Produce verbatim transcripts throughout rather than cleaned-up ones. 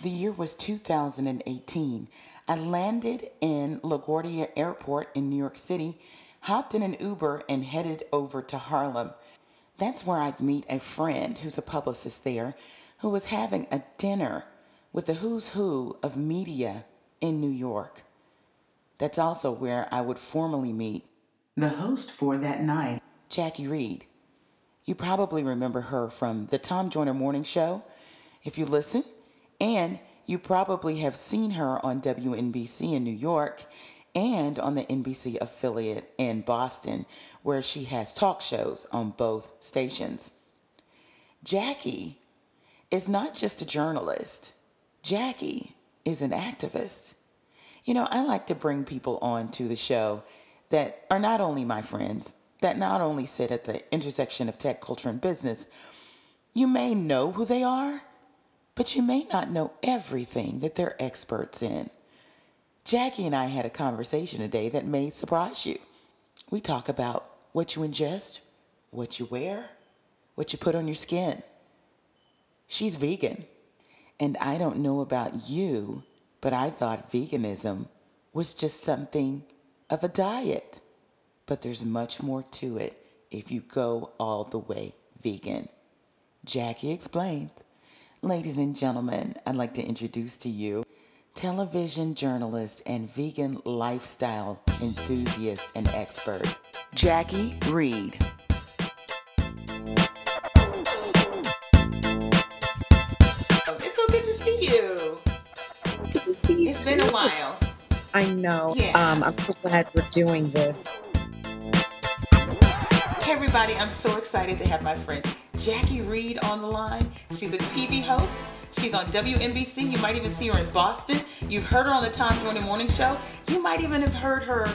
The year was two thousand eighteen. I landed in LaGuardia Airport in New York City, hopped in an Uber, and headed over to Harlem. That's where I'd meet a friend who's a publicist there who was having a dinner with the who's who of media in New York. That's also where I would formally meet the host for that night, Jacque Reid. You probably remember her from the Tom Joyner Morning Show, if you listen. And you probably have seen her on W N B C in New York and on the N B C affiliate in Boston, where she has talk shows on both stations. Jackie is not just a journalist. Jackie is an activist. You know, I like to bring people on to the show that are not only my friends, that not only sit at the intersection of tech, culture, and business. You may know who they are, but you may not know everything that they're experts in. Jackie and I had a conversation today that may surprise you. We talk about what you ingest, what you wear, what you put on your skin. She's vegan. And I don't know about you, but I thought veganism was just something of a diet. But there's much more to it if you go all the way vegan. Jackie explained. Ladies and gentlemen, I'd like to introduce to you television journalist and vegan lifestyle enthusiast and expert, Jacque Reid. It's so good to see you. Good to see you. It's too. Been a while. I know. Yeah. Um, I'm so glad we're doing this. Hey everybody, I'm so excited to have my friend Jacque Reid on the line. She's a T V host. She's on W N B C. You might even see her in Boston. You've heard her on the Tom Joyner Morning Show. You might even have heard her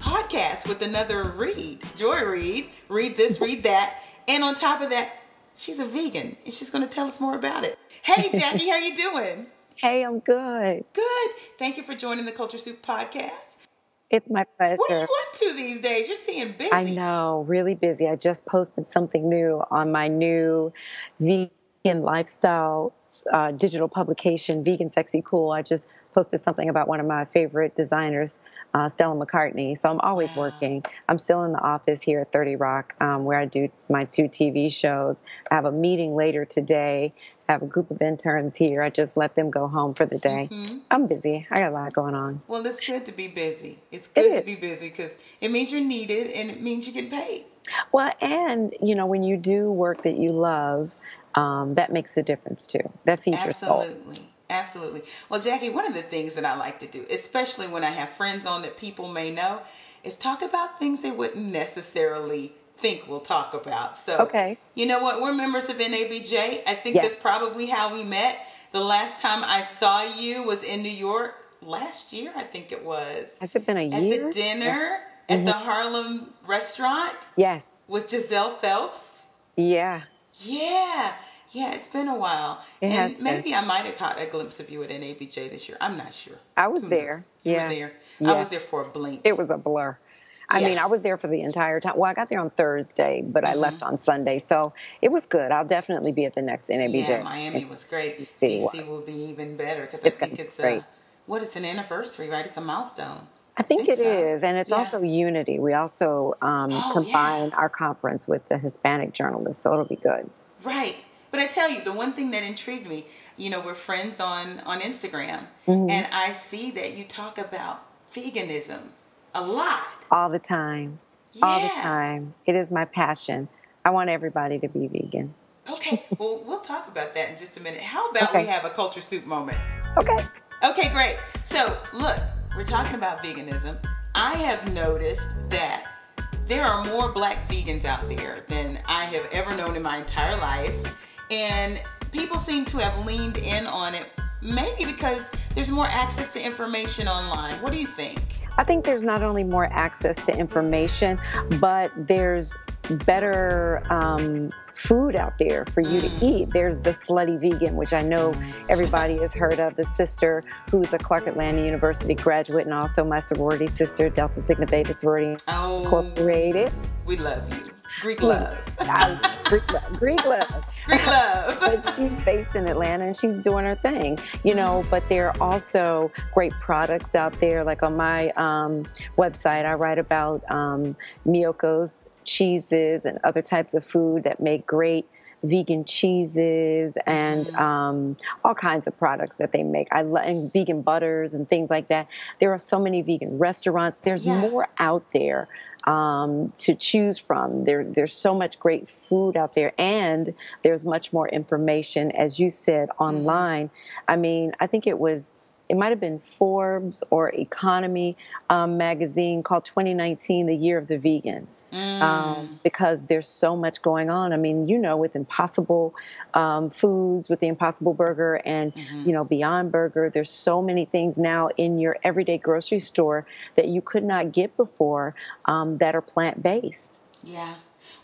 podcast with another Reid, Joy Reid. Read this, read that. And on top of that, she's a vegan, and she's going to tell us more about it. Hey, Jackie, how you doing? Hey, I'm good. Good. Thank you for joining the Culture Soup podcast. It's my pleasure. What are you up to these days? You're staying busy. I know, really busy. I just posted something new on my new vegan lifestyle uh, digital publication, Vegan Sexy Cool. I just posted something about one of my favorite designers, uh, Stella McCartney. So I'm always wow. working. I'm still in the office here at thirty Rock um, where I do my two T V shows. I have a meeting later today. I have a group of interns here. I just let them go home for the day. Mm-hmm. I'm busy. I got a lot going on. Well, it's good to be busy. It's good it to be busy because it means you're needed and it means you get paid. Well, and, you know, when you do work that you love, um, that makes a difference, too. That feeds your soul. Absolutely. Absolutely. Well, Jackie, one of the things that I like to do, especially when I have friends on that people may know, is talk about things they wouldn't necessarily think we'll talk about. So, okay. You know what? We're members of N A B J. I think yes. that's probably how we met. The last time I saw you was in New York last year, I think it was. Has it been a at year? At the dinner yeah. at mm-hmm. the Harlem restaurant. Yes. With Giselle Phelps. Yeah. Yeah. Yeah, it's been a while. It and maybe been. I might have caught a glimpse of you at N A B J this year. I'm not sure. I was there. You yeah. were there. Yeah. I was there for a blink. It was a blur. I yeah. mean, I was there for the entire time. Well, I got there on Thursday, but mm-hmm. I left on Sunday. So it was good. I'll definitely be at the next N A B J. Yeah, Miami was great. D C will be even better because I think it's, a, what, it's an anniversary, right? It's a milestone. I think, I think it so. is. And it's yeah. also unity. We also um, oh, combine yeah. our conference with the Hispanic journalists. So it'll be good. Right. But I tell you, the one thing that intrigued me, you know, we're friends on, on Instagram. Mm-hmm. And I see that you talk about veganism. A lot. All the time. Yeah. All the time. It is my passion. I want everybody to be vegan. Okay. Well, we'll talk about that in just a minute. How about okay. we have a Culture Soup moment? Okay. Okay, great. So, look, we're talking about veganism. I have noticed that there are more black vegans out there than I have ever known in my entire life. And people seem to have leaned in on it Maybe because there's more access to information online. What do you think? I think there's not only more access to information, but there's better um, food out there for you mm. to eat. There's the Slutty Vegan, which I know everybody has heard of. The sister who's a Clark Atlanta University graduate and also my sorority sister, Delta Sigma Theta Sorority oh, Incorporated. We love you. Greek love. Greek love. Greek love. Greek love. But she's based in Atlanta and she's doing her thing, you know, but there are also great products out there. Like on my um, website, I write about um, Miyoko's cheeses and other types of food that make great vegan cheeses and mm. um, all kinds of products that they make. I love and vegan butters and things like that. There are so many vegan restaurants. There's yeah. more out there um, to choose from. There, there's so much great food out there, and there's much more information, as you said, online. Mm. I mean, I think it was It might have been Forbes or Economy um, magazine called twenty nineteen, the year of the vegan, mm. um, because there's so much going on. I mean, you know, with Impossible um, Foods, with the Impossible Burger and, mm-hmm. you know, Beyond Burger, there's so many things now in your everyday grocery store that you could not get before um, that are plant-based. Yeah.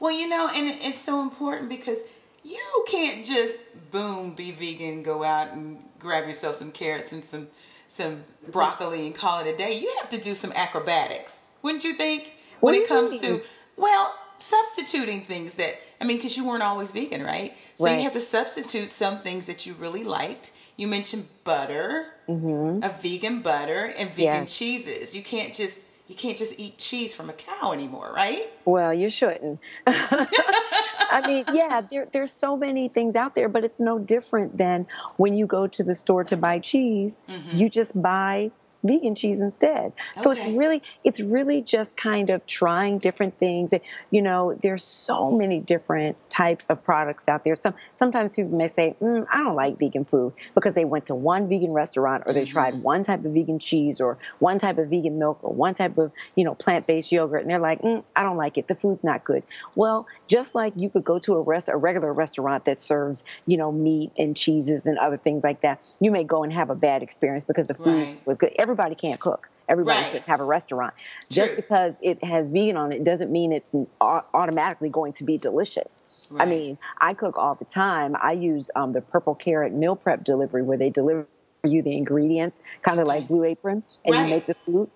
Well, you know, and it's so important because you can't just, boom, be vegan, go out and grab yourself some carrots and some some broccoli and call it a day. You have to do some acrobatics, wouldn't you think? When it comes to, well, substituting things that, I mean, because you weren't always vegan, right? So right. you have to substitute some things that you really liked. You mentioned butter, mm-hmm. a vegan butter, and vegan yeah. cheeses. You can't just... You can't just eat cheese from a cow anymore, right? Well, you shouldn't. I mean, yeah, there, there's so many things out there, but it's no different than when you go to the store to buy cheese. Mm-hmm. You just buy vegan cheese instead. Okay. So it's really, it's really just kind of trying different things. You know, there's so many different types of products out there. Some sometimes people may say, mm, I don't like vegan food because they went to one vegan restaurant or they mm-hmm. tried one type of vegan cheese or one type of vegan milk or one type of, you know, plant-based yogurt. And they're like, mm, I don't like it. The food's not good. Well, just like you could go to a rest, a regular restaurant that serves, you know, meat and cheeses and other things like that. You may go and have a bad experience because the food right. was good. Everybody Everybody can't cook. Everybody right. should have a restaurant. True. Just because it has vegan on it doesn't mean it's automatically going to be delicious. Right. I mean, I cook all the time. I use um, the Purple Carrot meal prep delivery where they deliver you the ingredients, kind of like Blue Apron, and right. you make the food.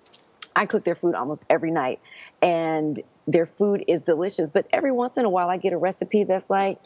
I cook their food almost every night, and their food is delicious. But every once in a while, I get a recipe that's like...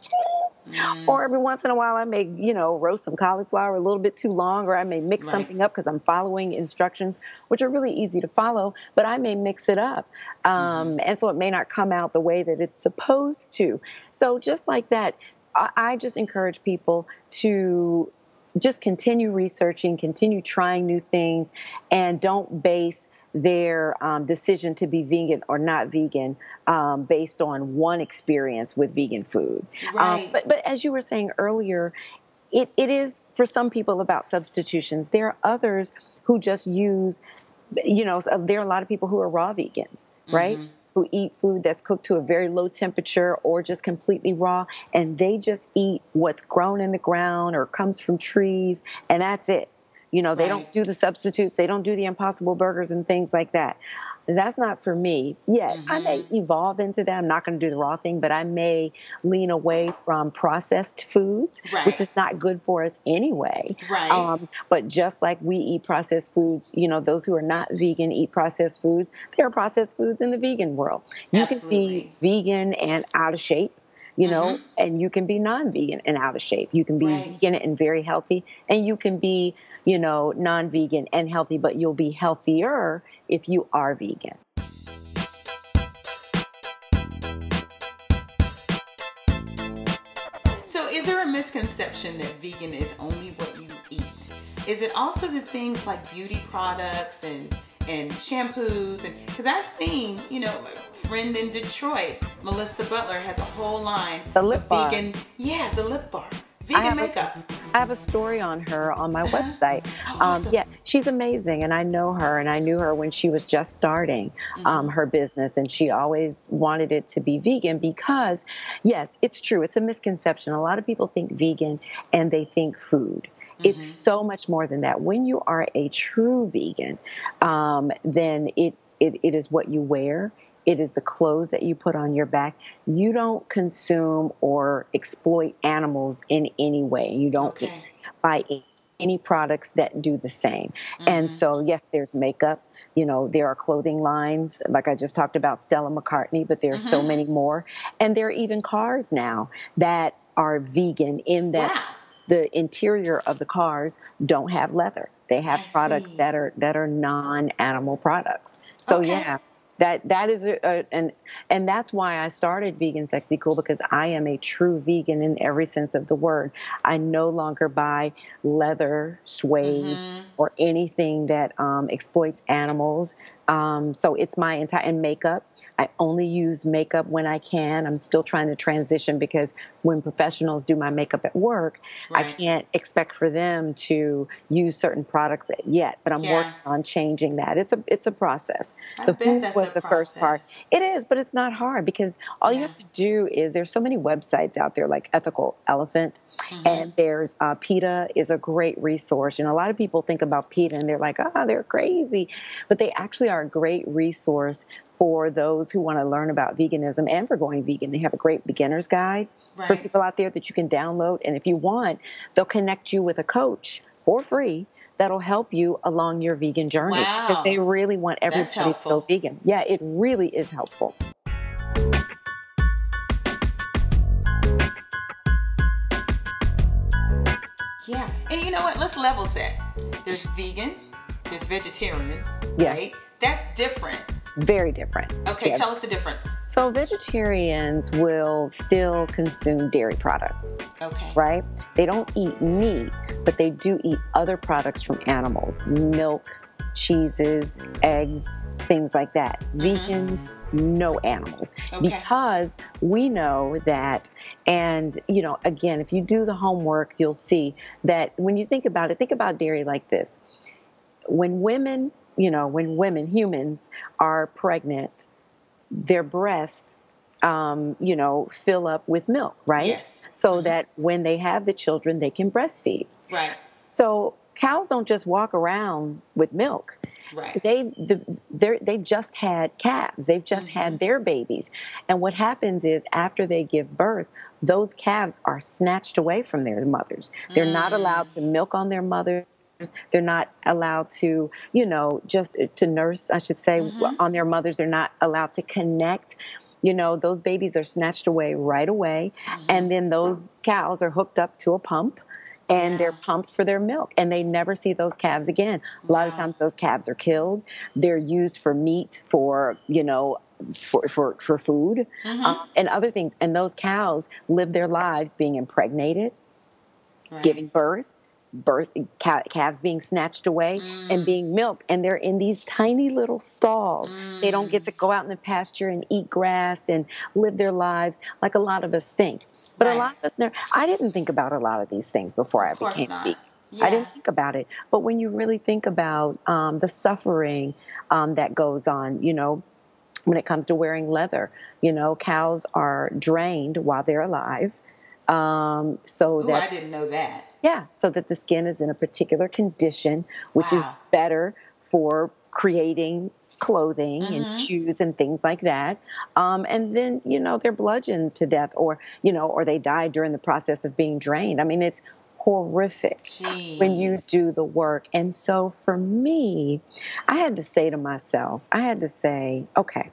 Mm. Or every once in a while I may, you know, roast some cauliflower a little bit too long, or I may mix right. something up because I'm following instructions, which are really easy to follow, but I may mix it up. Um, mm. And so it may not come out the way that it's supposed to. So just like that, I, I just encourage people to just continue researching, continue trying new things, and don't base their um, decision to be vegan or not vegan um, based on one experience with vegan food. Right. Um, but, but as you were saying earlier, it, it is for some people about substitutions. There are others who just use, you know, there are a lot of people who are raw vegans, right? Mm-hmm. Who eat food that's cooked to a very low temperature or just completely raw, and they just eat what's grown in the ground or comes from trees, and that's it. You know, they right. don't do the substitutes. They don't do the Impossible Burgers and things like that. That's not for me yet. Mm-hmm. I may evolve into that. I'm not going to do the raw thing, but I may lean away from processed foods, right. which is not good for us anyway. Right. Um, but just like we eat processed foods, you know, those who are not vegan eat processed foods. There are processed foods in the vegan world. You Absolutely. can be vegan and out of shape. You know, mm-hmm. and you can be non-vegan and out of shape. You can be right. vegan and very healthy, and you can be, you know, non-vegan and healthy, but you'll be healthier if you are vegan. So is there a misconception that vegan is only what you eat? Is it also the things like beauty products and and shampoos? And because I've seen, you know, my friend in Detroit, Melissa Butler, has a whole line. The Lip Bar. Vegan, yeah, the Lip Bar. Vegan makeup. A, I have a story on her on my website. Oh, awesome. um, yeah, she's amazing, and I know her, and I knew her when she was just starting mm-hmm. um, her business, and she always wanted it to be vegan because, yes, it's true. It's a misconception. A lot of people think vegan, and they think food. Mm-hmm. It's so much more than that. When you are a true vegan, um, then it, it it is what you wear. It is the clothes that you put on your back. You don't consume or exploit animals in any way. You don't okay. buy any products that do the same. Mm-hmm. And so, yes, there's makeup. You know, there are clothing lines, like I just talked about Stella McCartney, but there are mm-hmm. so many more. And there are even cars now that are vegan in that wow. the interior of the cars don't have leather. They have I products see. that are that are non-animal products. So, okay. yeah. That that is a, a, and and that's why I started Vegan Sexy Cool, because I am a true vegan in every sense of the word. I no longer buy leather, suede, mm-hmm. or anything that um, exploits animals. Um, so it's my entire and makeup. I only use makeup when I can. I'm still trying to transition, because when professionals do my makeup at work, right. I can't expect for them to use certain products yet, but I'm yeah. working on changing that. It's a, it's a process. I the food was the process. First part. It is, but it's not hard, because all yeah. you have to do is, there's so many websites out there like Ethical Elephant, mm-hmm. and there's uh, PETA is a great resource. You know, a lot of people think about PETA and they're like, oh, they're crazy, but they actually are a great resource for those who want to learn about veganism and for going vegan. They have a great beginner's guide right. for people out there that you can download. And if you want, they'll connect you with a coach for free that'll help you along your vegan journey. Wow. Because they really want everybody to go vegan. Yeah, it really is helpful. Yeah. And you know what? Let's level set. There's vegan, there's vegetarian, yeah. right? That's different. Very different. Okay, yeah. Tell us the difference. So vegetarians will still consume dairy products. Okay. Right? They don't eat meat, but they do eat other products from animals. Milk, cheeses, eggs, things like that. Vegans, mm-hmm. no animals. Okay. Because we know that, and, you know, again, if you do the homework, you'll see that when you think about it, think about dairy like this. When women... You know, when women, humans, are pregnant, their breasts, um, you know, fill up with milk, right? Yes. So mm-hmm. that when they have the children, they can breastfeed. Right. So cows don't just walk around with milk. Right. They, the, they've just had calves. They've just mm-hmm. had their babies. And what happens is after they give birth, those calves are snatched away from their mothers. They're mm. not allowed to milk on their mothers. They're not allowed to, you know, just to nurse, I should say, mm-hmm. on their mothers. They're not allowed to connect. You know, those babies are snatched away right away. Mm-hmm. And then those cows are hooked up to a pump and yeah. they're pumped for their milk. And they never see those calves again. A lot wow. of times those calves are killed. They're used for meat, for, you know, for, for, for food mm-hmm. um, and other things. And those cows live their lives being impregnated, right. giving birth. Birth calves being snatched away mm. and being milked, and they're in these tiny little stalls. Mm. They don't get to go out in the pasture and eat grass and live their lives like a lot of us think. But right. a lot of us, never, I didn't think about a lot of these things before I became vegan. Yeah. I didn't think about it. But when you really think about um, the suffering um, that goes on, you know, when it comes to wearing leather, you know, cows are drained while they're alive. Um, so Ooh, that I didn't know that. Yeah, so that the skin is in a particular condition, which wow. is better for creating clothing mm-hmm. and shoes and things like that. Um, and then, you know, they're bludgeoned to death, or, you know, or they die during the process of being drained. I mean, it's horrific Jeez. When you do the work. And so for me, I had to say to myself, I had to say, okay,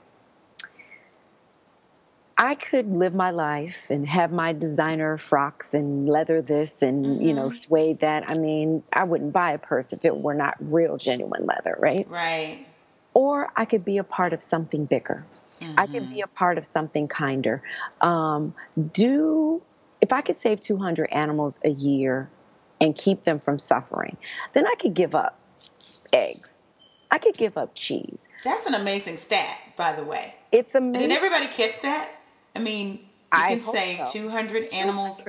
I could live my life and have my designer frocks and leather this and, mm-hmm. you know, suede that. I mean, I wouldn't buy a purse if it were not real, genuine leather, right? Right. Or I could be a part of something bigger. Mm-hmm. I could be a part of something kinder. Um, do, if I could save two hundred animals a year and keep them from suffering, then I could give up eggs. I could give up cheese. That's an amazing stat, by the way. It's amazing. Did everybody catch that? I mean, you can save so. two hundred animals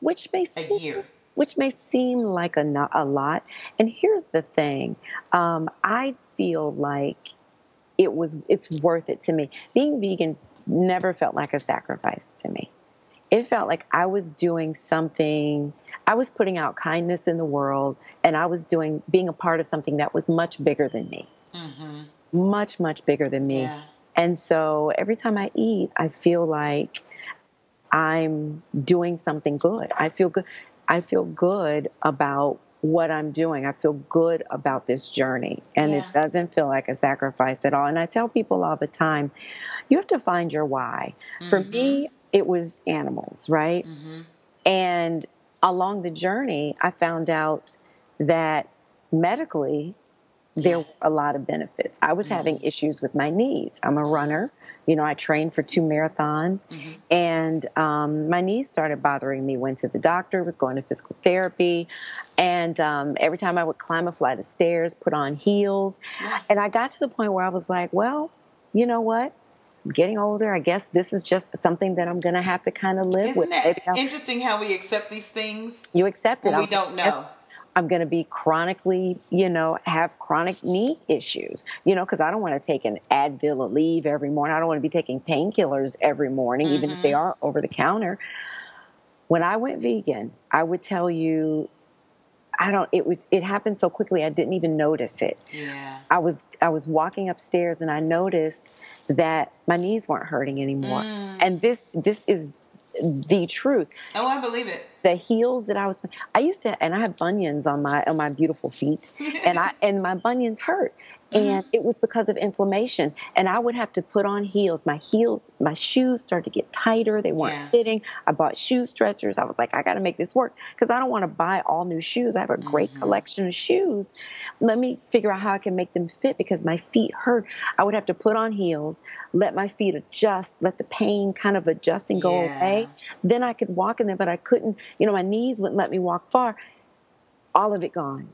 which may a seem, year. Which may seem like a, a lot. And here's the thing. Um, I feel like it was it's worth it to me. Being vegan never felt like a sacrifice to me. It felt like I was doing something. I was putting out kindness in the world, and I was doing being a part of something that was much bigger than me, mm-hmm. much, much bigger than me. Yeah. And so every time I eat, I feel like I'm doing something good. I feel good. I feel good about what I'm doing. I feel good about this journey, and yeah. it doesn't feel like a sacrifice at all. And I tell people all the time, you have to find your why. Mm-hmm. For me, it was animals, right? Mm-hmm. And along the journey, I found out that medically, there yeah. were a lot of benefits. I was mm-hmm. having issues with my knees. I'm a runner. You know, I trained for two marathons. Mm-hmm. And um, my knees started bothering me. Went to the doctor, was going to physical therapy. And um, every time I would climb a flight of stairs, put on heels. Yeah. And I got to the point where I was like, well, you know what? I'm getting older. I guess this is just something that I'm going to have to kind of live Isn't with. Isn't that interesting how we accept these things? You accept it. We don't know. I'm going to be chronically, you know, have chronic knee issues, you know, because I don't want to take an Advil or leave every morning. I don't want to be taking painkillers every morning, mm-hmm. even if they are over the counter. When I went vegan, I would tell you, I don't, it was, it happened so quickly. I didn't even notice it. Yeah. I was, I was walking upstairs and I noticed that my knees weren't hurting anymore. Mm. And this, this is the truth. Oh, I believe it. The heels that I was, I used to, and I have bunions on my, on my beautiful feet and I, and my bunions hurt. And mm-hmm. it was because of inflammation. And I would have to put on heels. My heels, my shoes started to get tighter. They weren't yeah. fitting. I bought shoe stretchers. I was like, I got to make this work because I don't want to buy all new shoes. I have a great mm-hmm. collection of shoes. Let me figure out how I can make them fit because my feet hurt. I would have to put on heels, let my feet adjust, let the pain kind of adjust and go yeah. away. Then I could walk in them, but I couldn't, you know, my knees wouldn't let me walk far. All of it gone.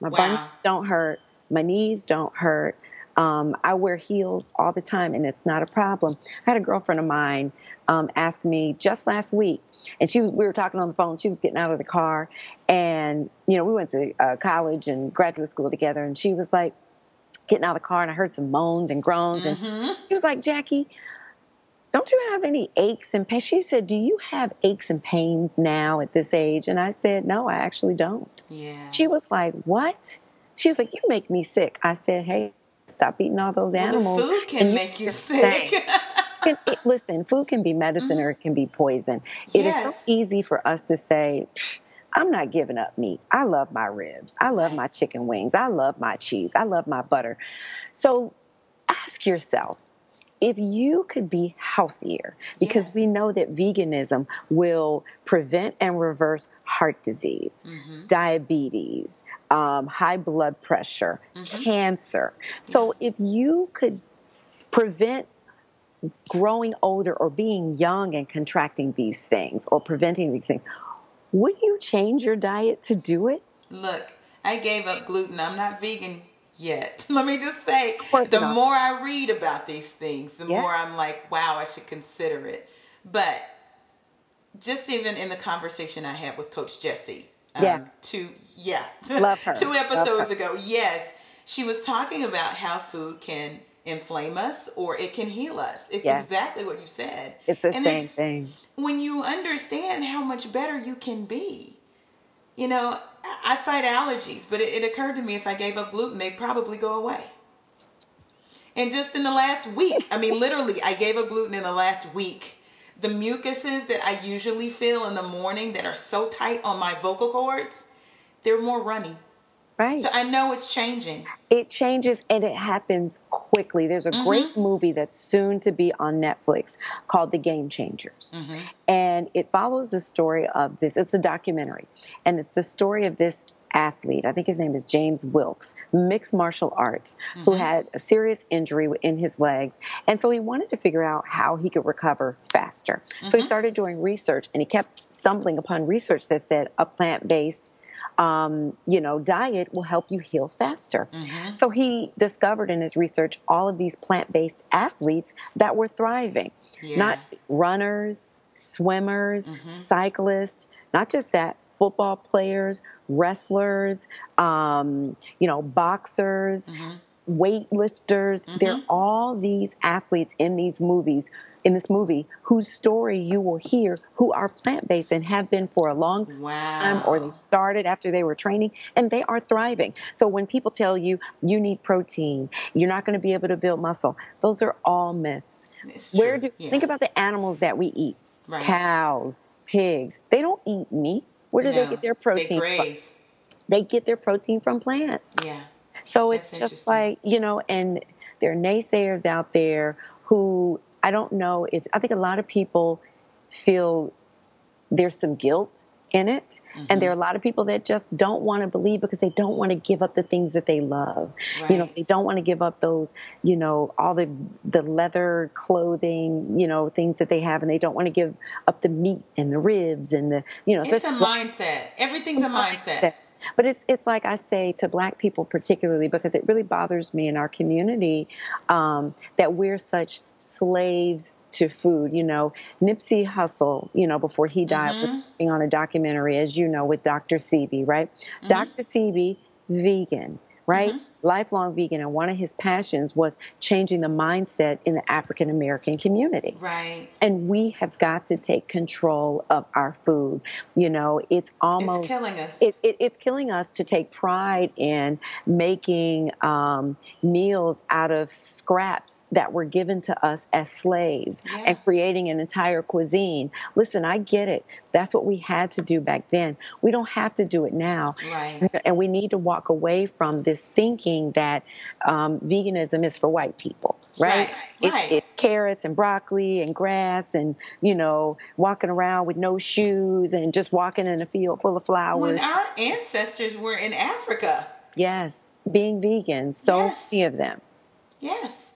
My wow. bunions don't hurt. My knees don't hurt. Um, I wear heels all the time, and it's not a problem. I had a girlfriend of mine um, ask me just last week, and she was, we were talking on the phone. She was getting out of the car, and you know we went to uh, college and graduate school together. And she was like getting out of the car, and I heard some moans and groans, mm-hmm. and she was like, "Jackie, don't you have any aches and pains?" She said, "Do you have aches and pains now at this age?" And I said, "No, I actually don't." Yeah. She was like, "What?" She was like, "You make me sick." I said, "Hey, stop eating all those animals." Well, food can make you sick. it, it, listen, food can be medicine mm-hmm. or it can be poison. It yes. is so easy for us to say, "I'm not giving up meat. I love my ribs. I love my chicken wings. I love my cheese. I love my butter." So ask yourself, if you could be healthier, because yes. we know that veganism will prevent and reverse heart disease, mm-hmm. diabetes, um, high blood pressure, mm-hmm. cancer. So if you could prevent growing older or being young and contracting these things or preventing these things, would you change your diet to do it? Look, I gave up gluten. I'm not vegan yet. Let me just say, the more I read about these things, the yeah. more I'm like, wow, I should consider it. But just even in the conversation I had with Coach Jessie, um, yeah. two, yeah, Love her. two episodes her. ago, yes, she was talking about how food can inflame us or it can heal us. It's yeah. exactly what you said. It's the and same it's, thing. When you understand how much better you can be, you know, I fight allergies, but it, it occurred to me if I gave up gluten, they'd probably go away. And just in the last week, I mean, literally, I gave up gluten in the last week. The mucuses that I usually feel in the morning that are so tight on my vocal cords, they're more runny. Right. So I know it's changing. It changes and it happens quickly. There's a mm-hmm. great movie that's soon to be on Netflix called The Game Changers. Mm-hmm. And it follows the story of this. It's a documentary. And it's the story of this athlete. I think his name is James Wilkes, mixed martial arts, mm-hmm. who had a serious injury in his legs. And so he wanted to figure out how he could recover faster. Mm-hmm. So he started doing research and he kept stumbling upon research that said a plant-based Um, you know, diet will help you heal faster. Mm-hmm. So he discovered in his research all of these plant-based athletes that were thriving, yeah. not runners, swimmers, mm-hmm. cyclists, not just that, football players, wrestlers, um, you know, boxers, mm-hmm. weightlifters. Mm-hmm. There are all these athletes in these movies, in this movie, whose story you will hear, who are plant-based and have been for a long wow. time, or they started after they were training, and they are thriving. So when people tell you, you need protein, you're not going to be able to build muscle, those are all myths. Where do yeah. Think about the animals that we eat. Right. Cows, pigs, they don't eat meat. Where do no, they get their protein they graze. from? They get their protein from plants. Yeah. So That's it's just like, you know, and there are naysayers out there who, I don't know if, I think a lot of people feel there's some guilt in it. Mm-hmm. And there are a lot of people that just don't want to believe because they don't want to give up the things that they love. Right. You know, they don't want to give up those, you know, all the the leather clothing, you know, things that they have, and they don't want to give up the meat and the ribs and the, you know. It's so a mindset. Everything's a mindset. mindset. But it's it's like I say to Black people particularly, because it really bothers me in our community um, that we're such slaves to food. You know, Nipsey Hussle, you know, before he died, mm-hmm. was being on a documentary, as you know, with Doctor Sebi, right? Mm-hmm. Doctor Sebi, vegan, right? Mm-hmm. Lifelong vegan. And one of his passions was changing the mindset in the African-American community. Right. And we have got to take control of our food. You know, it's almost... It's killing us. It, it, it's killing us to take pride in making um, meals out of scraps that were given to us as slaves yeah. and creating an entire cuisine. Listen, I get it. That's what we had to do back then. We don't have to do it now. Right. And we need to walk away from this thinking that um, veganism is for white people, right? Right. It's, right. it's carrots and broccoli and grass and, you know, walking around with no shoes and just walking in a field full of flowers. When our ancestors were in Africa. Yes. Being vegan. So yes. many of them. Yes.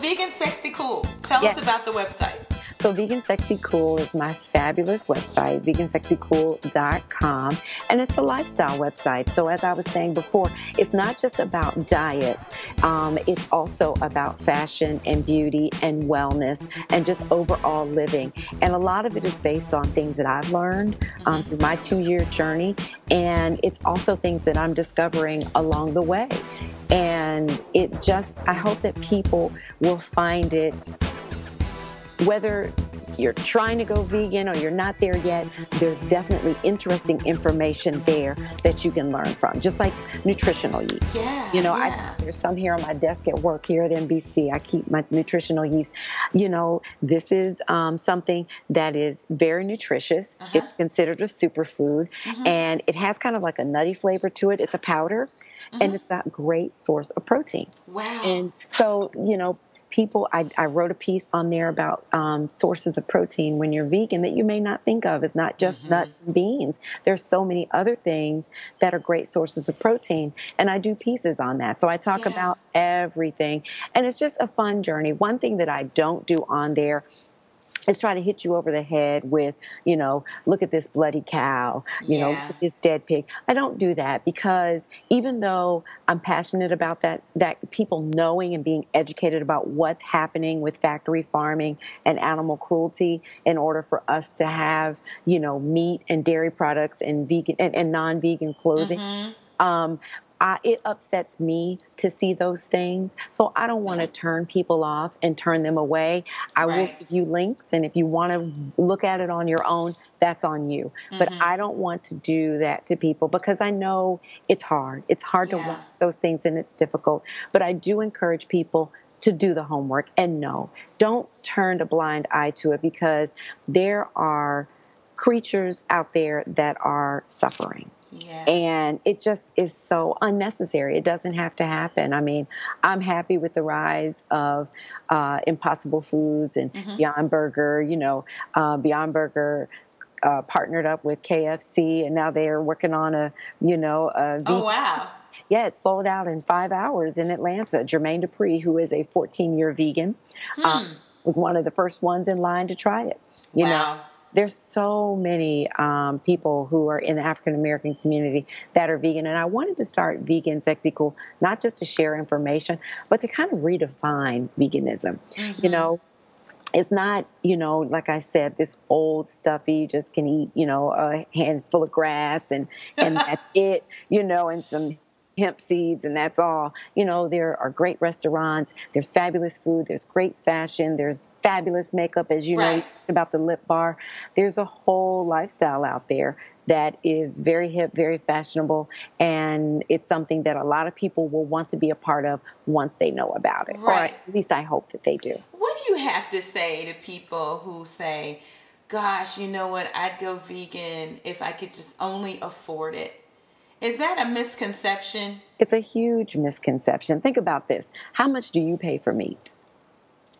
Vegan Sexy Cool. Tell yes. us about the website. So Vegan Sexy Cool is my fabulous website, vegan sexy cool dot com. And it's a lifestyle website. So as I was saying before, it's not just about diet. Um, it's also about fashion and beauty and wellness and just overall living. And a lot of it is based on things that I've learned um, through my two-year journey. And it's also things that I'm discovering along the way. And it just, I hope that people will find it, whether you're trying to go vegan or you're not there yet, there's definitely interesting information there that you can learn from, just like nutritional yeast. Yeah, you know, yeah. I, there's some here on my desk at work here at N B C. I keep my nutritional yeast. You know, this is um, something that is very nutritious. Uh-huh. It's considered a superfood, uh-huh. and it has kind of like a nutty flavor to it. It's a powder. Mm-hmm. And it's a great source of protein. Wow. And so, you know, people, I, I wrote a piece on there about um, sources of protein when you're vegan that you may not think of. It's not just mm-hmm. nuts and beans. There's so many other things that are great sources of protein. And I do pieces on that. So I talk yeah. about everything. And it's just a fun journey. One thing that I don't do on there is try to hit you over the head with, you know, look at this bloody cow, you yeah. know, look at this dead pig. I don't do that because even though I'm passionate about that, that people knowing and being educated about what's happening with factory farming and animal cruelty in order for us to have, you know, meat and dairy products and vegan and, and non-vegan clothing. Mm-hmm. Um, I, it upsets me to see those things. So I don't want to turn people off and turn them away. I right. will give you links. And if you want to look at it on your own, that's on you. Mm-hmm. But I don't want to do that to people because I know it's hard. It's hard yeah. to watch those things and it's difficult. But I do encourage people to do the homework and know. Don't turn a blind eye to it because there are creatures out there that are suffering. Yeah. And it just is so unnecessary. It doesn't have to happen. I mean, I'm happy with the rise of uh, Impossible Foods and mm-hmm. Beyond Burger. You know, uh, Beyond Burger uh, partnered up with K F C, and now they're working on a, you know, a oh, wow. Yeah, it sold out in five hours in Atlanta. Jermaine Dupri, who is a fourteen-year vegan, hmm. um, was one of the first ones in line to try it. You wow. know. There's so many um, people who are in the African-American community that are vegan. And I wanted to start Vegan Sexy Cool, not just to share information, but to kind of redefine veganism. Mm-hmm. You know, it's not, you know, like I said, this old stuffy, you just can eat, you know, a handful of grass and, and that's it, you know, and some hemp seeds and that's all. You know, there are great restaurants, there's fabulous food, there's great fashion, there's fabulous makeup, as you right. know, about the Lip Bar. There's a whole lifestyle out there that is very hip, very fashionable, and it's something that a lot of people will want to be a part of once they know about it. Right. Or at least I hope that they do. What do you have to say to people who say, gosh, you know what, I'd go vegan if I could just only afford it? Is that a misconception? It's a huge misconception. Think about this. How much do you pay for meat?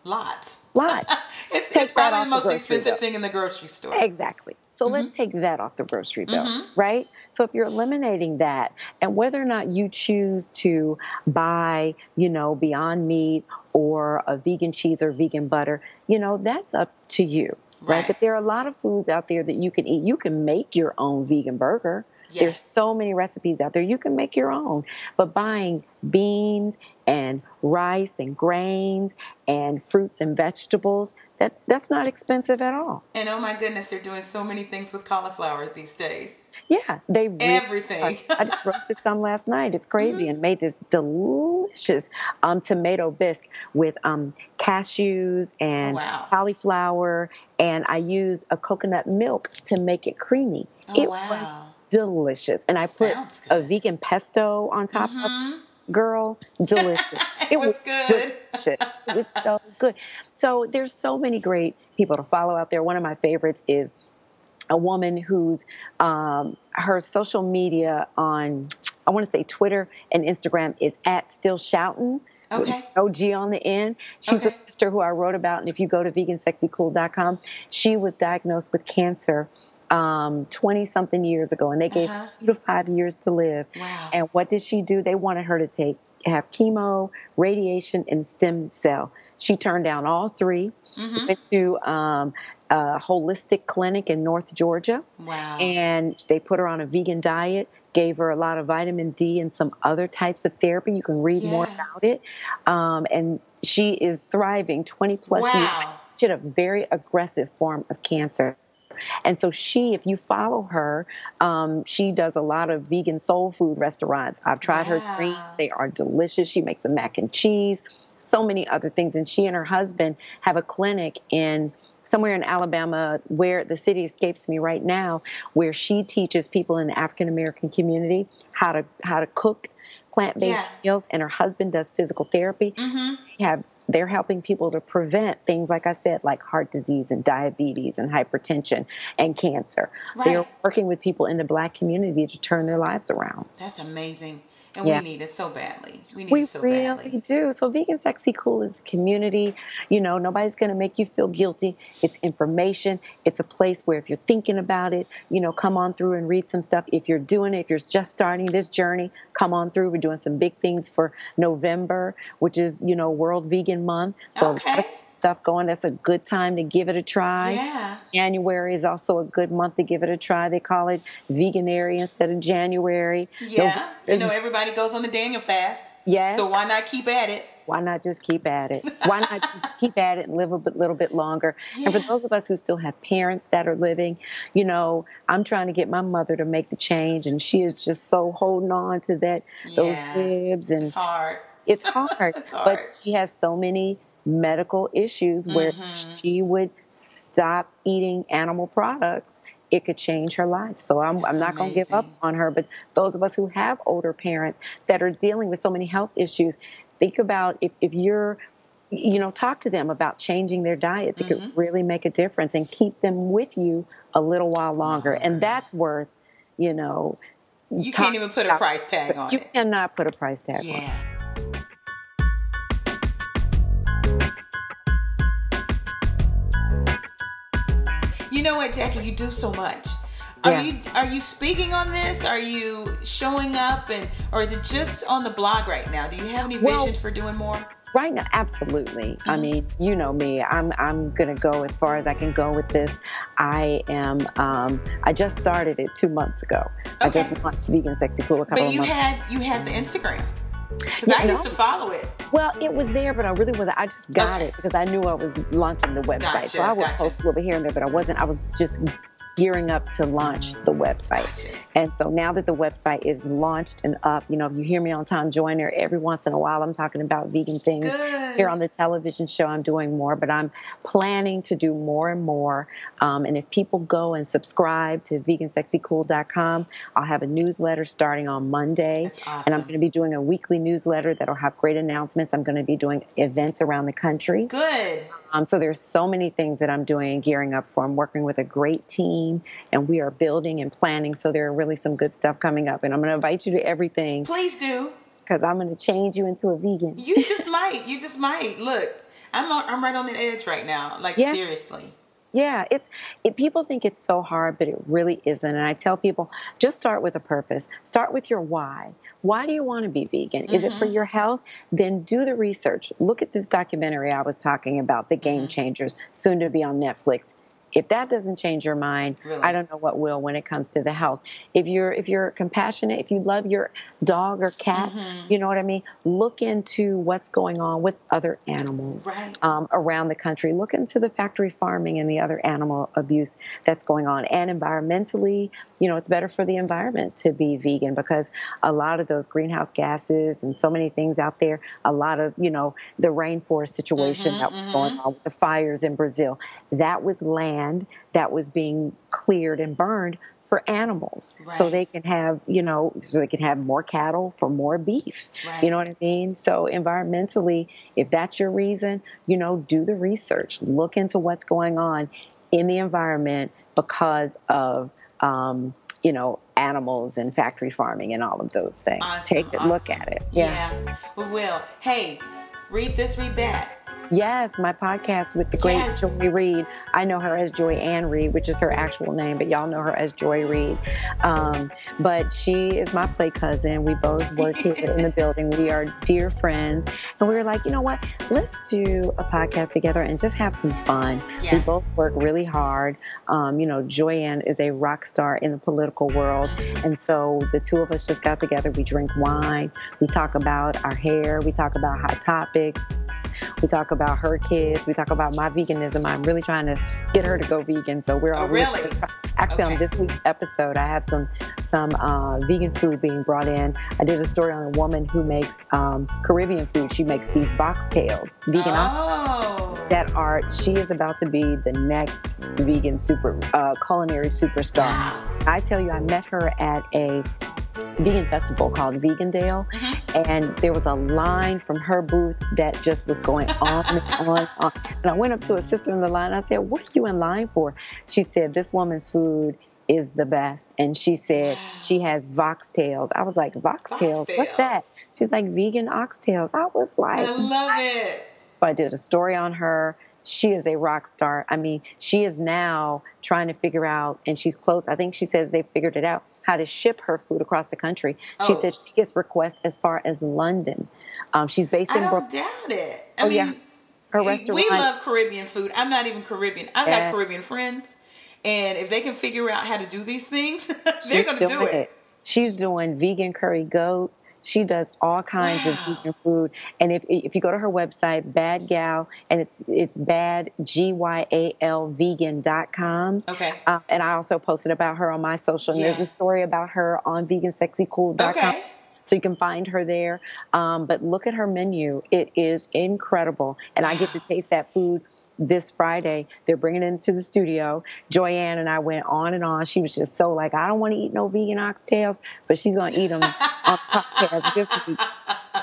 Lots. Lots. it's it's probably the most the expensive bill. thing in the grocery store. Exactly. So mm-hmm. let's take that off the grocery bill, mm-hmm. right? So if you're eliminating that, and whether or not you choose to buy, you know, Beyond Meat or a vegan cheese or vegan butter, you know, that's up to you, right? right? But there are a lot of foods out there that you can eat. You can make your own vegan burger. Yes. There's so many recipes out there. You can make your own. But buying beans and rice and grains and fruits and vegetables, that, that's not expensive at all. And oh my goodness, they're doing so many things with cauliflower these days. Yeah, they really everything. Are, I just roasted some last night. It's crazy, mm-hmm. and made this delicious um, tomato bisque with um, cashews and wow. cauliflower, and I used a coconut milk to make it creamy. Oh, it wow. was delicious, and I put a vegan pesto on top mm-hmm. of it. Girl, delicious. it, it was, was good. Delicious. It was so good. So there's so many great people to follow out there. One of my favorites is a woman who's um, her social media on, I want to say Twitter and Instagram is at Still Shoutin'. Okay. O G on the end. She's okay. a sister who I wrote about. And if you go to vegan sexy cool dot com, she was diagnosed with cancer um, twenty-something years ago. And they gave uh-huh. her two to five years to live. Wow. And what did she do? They wanted her to take have chemo, radiation, and stem cell. She turned down all three. Mm-hmm. Went to um, a holistic clinic in North Georgia. Wow. And they put her on a vegan diet. Gave her a lot of vitamin D and some other types of therapy. You can read yeah. more about it. Um, and she is thriving twenty plus wow. years. She had a very aggressive form of cancer. And so she, if you follow her, um, she does a lot of vegan soul food restaurants. I've tried wow. her greens. They are delicious. She makes a mac and cheese, so many other things. And she and her husband have a clinic in somewhere in Alabama where the city escapes me right now, where she teaches people in the African-American community how to how to cook plant-based yeah. meals, and her husband does physical therapy. Mm-hmm. They have, they're helping people to prevent things, like I said, like heart disease and diabetes and hypertension and cancer. Right. They're working with people in the Black community to turn their lives around. That's amazing. And yeah. we need it so badly. We need we it so really badly. We really do. So Vegan Sexy Cool is a community. You know, nobody's going to make you feel guilty. It's information. It's a place where if you're thinking about it, you know, come on through and read some stuff. If you're doing it, if you're just starting this journey, come on through. We're doing some big things for November, which is, you know, World Vegan Month. So okay. stuff going. That's a good time to give it a try. Yeah. January is also a good month to give it a try. They call it Veganary instead of January. Yeah. No, you know, everybody goes on the Daniel fast. Yeah. So why not keep at it? Why not just keep at it? Why not just keep at it and live a bit, little bit longer? Yeah. And for those of us who still have parents that are living, you know, I'm trying to get my mother to make the change, and she is just so holding on to that, yeah. those ribs. And it's hard. It's hard. it's hard. But she has so many medical issues where mm-hmm. she would stop eating animal products, it could change her life. So I'm, I'm not going to give up on her. But those of us who have older parents that are dealing with so many health issues, think about if, if you're, you know, talk to them about changing their diets. Mm-hmm. It could really make a difference and keep them with you a little while longer. Oh, and that's worth, you know. You can't even put a price tag on it. You cannot put a price tag yeah. on it. You know what, Jackie, you do so much. Are yeah. you are you speaking on this? Are you showing up, and or is it just on the blog right now? Do you have any well, visions for doing more? Right now, absolutely. Mm-hmm. I mean, you know me. I'm I'm gonna go as far as I can go with this. I am. Um, I just started it two months ago. Okay. I just launched Vegan Sexy Cool a couple of months ago. But you had you had the Instagram. Because I know? used to follow it. Well, it was there, but I really wasn't. I just got okay. it because I knew I was launching the website. Gotcha, so I would gotcha. post a little bit here and there, but I wasn't. I was just gearing up to launch the website. Gotcha. And so now that the website is launched and up, you know, if you hear me on Tom Joyner, every once in a while I'm talking about vegan things. Good. Here on the television show, I'm doing more, but I'm planning to do more and more. Um, and if people go and subscribe to vegan sexy cool dot com, I'll have a newsletter starting on Monday. That's awesome. And I'm going to be doing a weekly newsletter that'll have great announcements. I'm going to be doing events around the country. Good. Um, so there's so many things that I'm doing and gearing up for. I'm working with a great team, and we are building and planning. So there are really some good stuff coming up, and I'm going to invite you to everything. Please do. Because I'm going to change you into a vegan. You just might. You just might. Look, I'm on, I'm right on the edge right now. Like, yeah. seriously. Yeah, it's it, people think it's so hard, but it really isn't. And I tell people, just start with a purpose. Start with your why. Why do you want to be vegan? Mm-hmm. Is it for your health? Then do the research. Look at this documentary I was talking about, The Game Changers, soon to be on Netflix. If that doesn't change your mind, really? I don't know what will when it comes to the health. If you're if you're compassionate, if you love your dog or cat, mm-hmm. you know what I mean? Look into what's going on with other animals right. um, around the country. Look into the factory farming and the other animal abuse that's going on. And environmentally, you know, it's better for the environment to be vegan because a lot of those greenhouse gases and so many things out there, a lot of, you know, the rainforest situation mm-hmm, that was mm-hmm. going on with the fires in Brazil, that was land that was being cleared and burned for animals right. so they can have, you know, so they can have more cattle for more beef. Right. You know what I mean? So environmentally, if that's your reason, you know, do the research, look into what's going on in the environment because of, um, you know, animals and factory farming and all of those things. Awesome, Take a awesome. look at it. Yeah. yeah. Well, Will, hey, read this, read that. Yes, my podcast with the great yes. Joy Reid. I know her as Joy Ann Reid, which is her actual name, but y'all know her as Joy Reid. Um, but she is my play cousin. We both work here in the building. We are dear friends. And we were like, you know what? Let's do a podcast together and just have some fun. Yeah. We both work really hard. Um, you know, Joy Ann is a rock star in the political world. And so the two of us just got together. We drink wine. We talk about our hair. We talk about hot topics. We talk about her kids. We talk about my veganism. I'm really trying to get her to go vegan. So we're all oh, really actually okay. on this week's episode. I have some some uh, vegan food being brought in. I did a story on a woman who makes um, Caribbean food. She makes these boxtails, vegan oh. that are. She is about to be the next vegan super uh, culinary superstar. Wow. I tell you, I met her at a vegan festival called Vegandale, mm-hmm. and there was a line from her booth that just was going on and on and on. And I went up to a sister in the line. I said, "What are you in line for?" She said, "This woman's food is the best." And she said she has voxtails. I was like, "Voxtails? Voxtails. What's that?" She's like, "Vegan oxtails." I was like, "I love it." So I did a story on her. She is a rock star. I mean, she is now trying to figure out, and she's close. I think she says they figured it out, how to ship her food across the country. Oh. She said she gets requests as far as London. Um, she's based in Brooklyn. I don't doubt it. I oh, mean, yeah. her restaurant. We love Caribbean food. I'm not even Caribbean. I've got uh, Caribbean friends. And if they can figure out how to do these things, they're going to do it. it. She's doing vegan curry goat. She does all kinds wow. of vegan food. And if if you go to her website, Bad Gyal, and it's it's bad, G Y A L, vegan dot com. Okay. Uh, and I also posted about her on my social. And yeah. there's a story about her on vegan sexy cool dot com. Okay. So you can find her there. Um, but look at her menu. It is incredible. And wow. I get to taste that food. This Friday, they're bringing it into the studio. Joyanne and I went on and on. She was just so like, I don't want to eat no vegan oxtails, but she's going to eat them on podcast this week.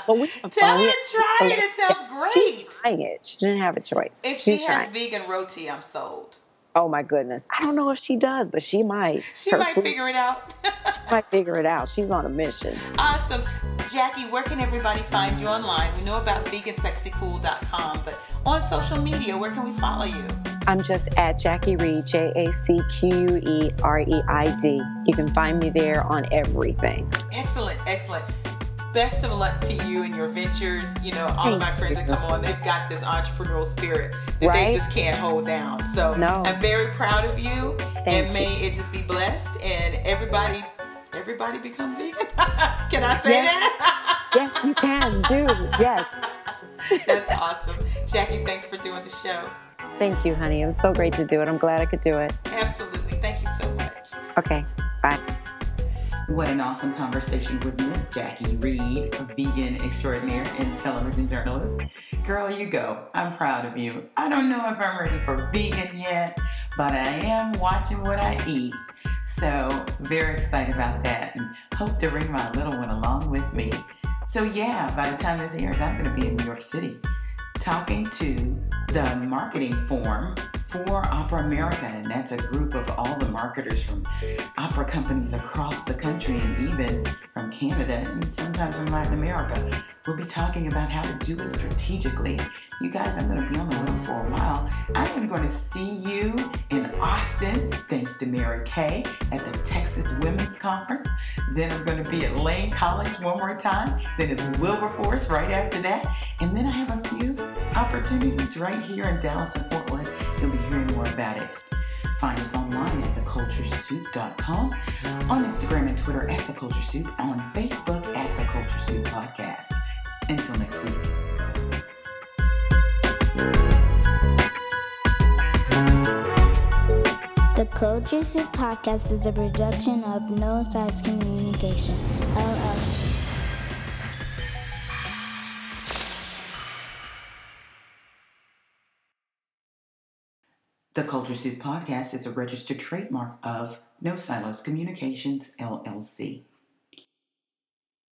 But we Tell fun. her to try it. It sounds great. She's trying it. She didn't have a choice. If she she's has trying. vegan roti, I'm sold. Oh, my goodness. I don't know if she does, but she might. She Her might food. figure it out. She might figure it out. She's on a mission. Awesome. Jackie, where can everybody find you online? We know about vegan sexy cool dot com, but on social media, where can we follow you? I'm just at Jacque Reid, J A C Q U E R E I D. You can find me there on everything. Excellent, excellent. Best of luck to you and your ventures. You know, all of my friends that come on, they've got this entrepreneurial spirit that right? they just can't hold down. So no. I'm very proud of you. Thank and may you. It just be blessed. And everybody, everybody become vegan? Can I say yes. that? Yes, you can do. Yes. That's awesome. Jackie, thanks for doing the show. Thank you, honey. It was so great to do it. I'm glad I could do it. Absolutely. Thank you so much. Okay. Bye. What an awesome conversation with Miss Jackie Reid, a vegan extraordinaire and television journalist. Girl, you go. I'm proud of you. I don't know if I'm ready for vegan yet, but I am watching what I eat. So very excited about that and hope to bring my little one along with me. So yeah, by the time this airs, I'm going to be in New York City talking to the marketing forum for Opera America, and that's a group of all the marketers from opera companies across the country and even from Canada and sometimes from Latin America. We'll be talking about how to do it strategically. You guys, I'm going to be on the road for a while. I am going to see you in Austin, thanks to Mary Kay, at the Texas Women's Conference. Then I'm going to be at Lane College one more time. Then it's Wilberforce right after that. And then I have a few opportunities right here in Dallas and Fort Worth. You'll be hearing more about it. Find us online at the culture soup dot com, on Instagram and Twitter at theculturesoup, on Facebook at The Culture Soup Podcast. Until next week. The Culture Soup Podcast is a production of No Size Communication, L L C. The Culture Soup Podcast is a registered trademark of No Silos Communications, L L C.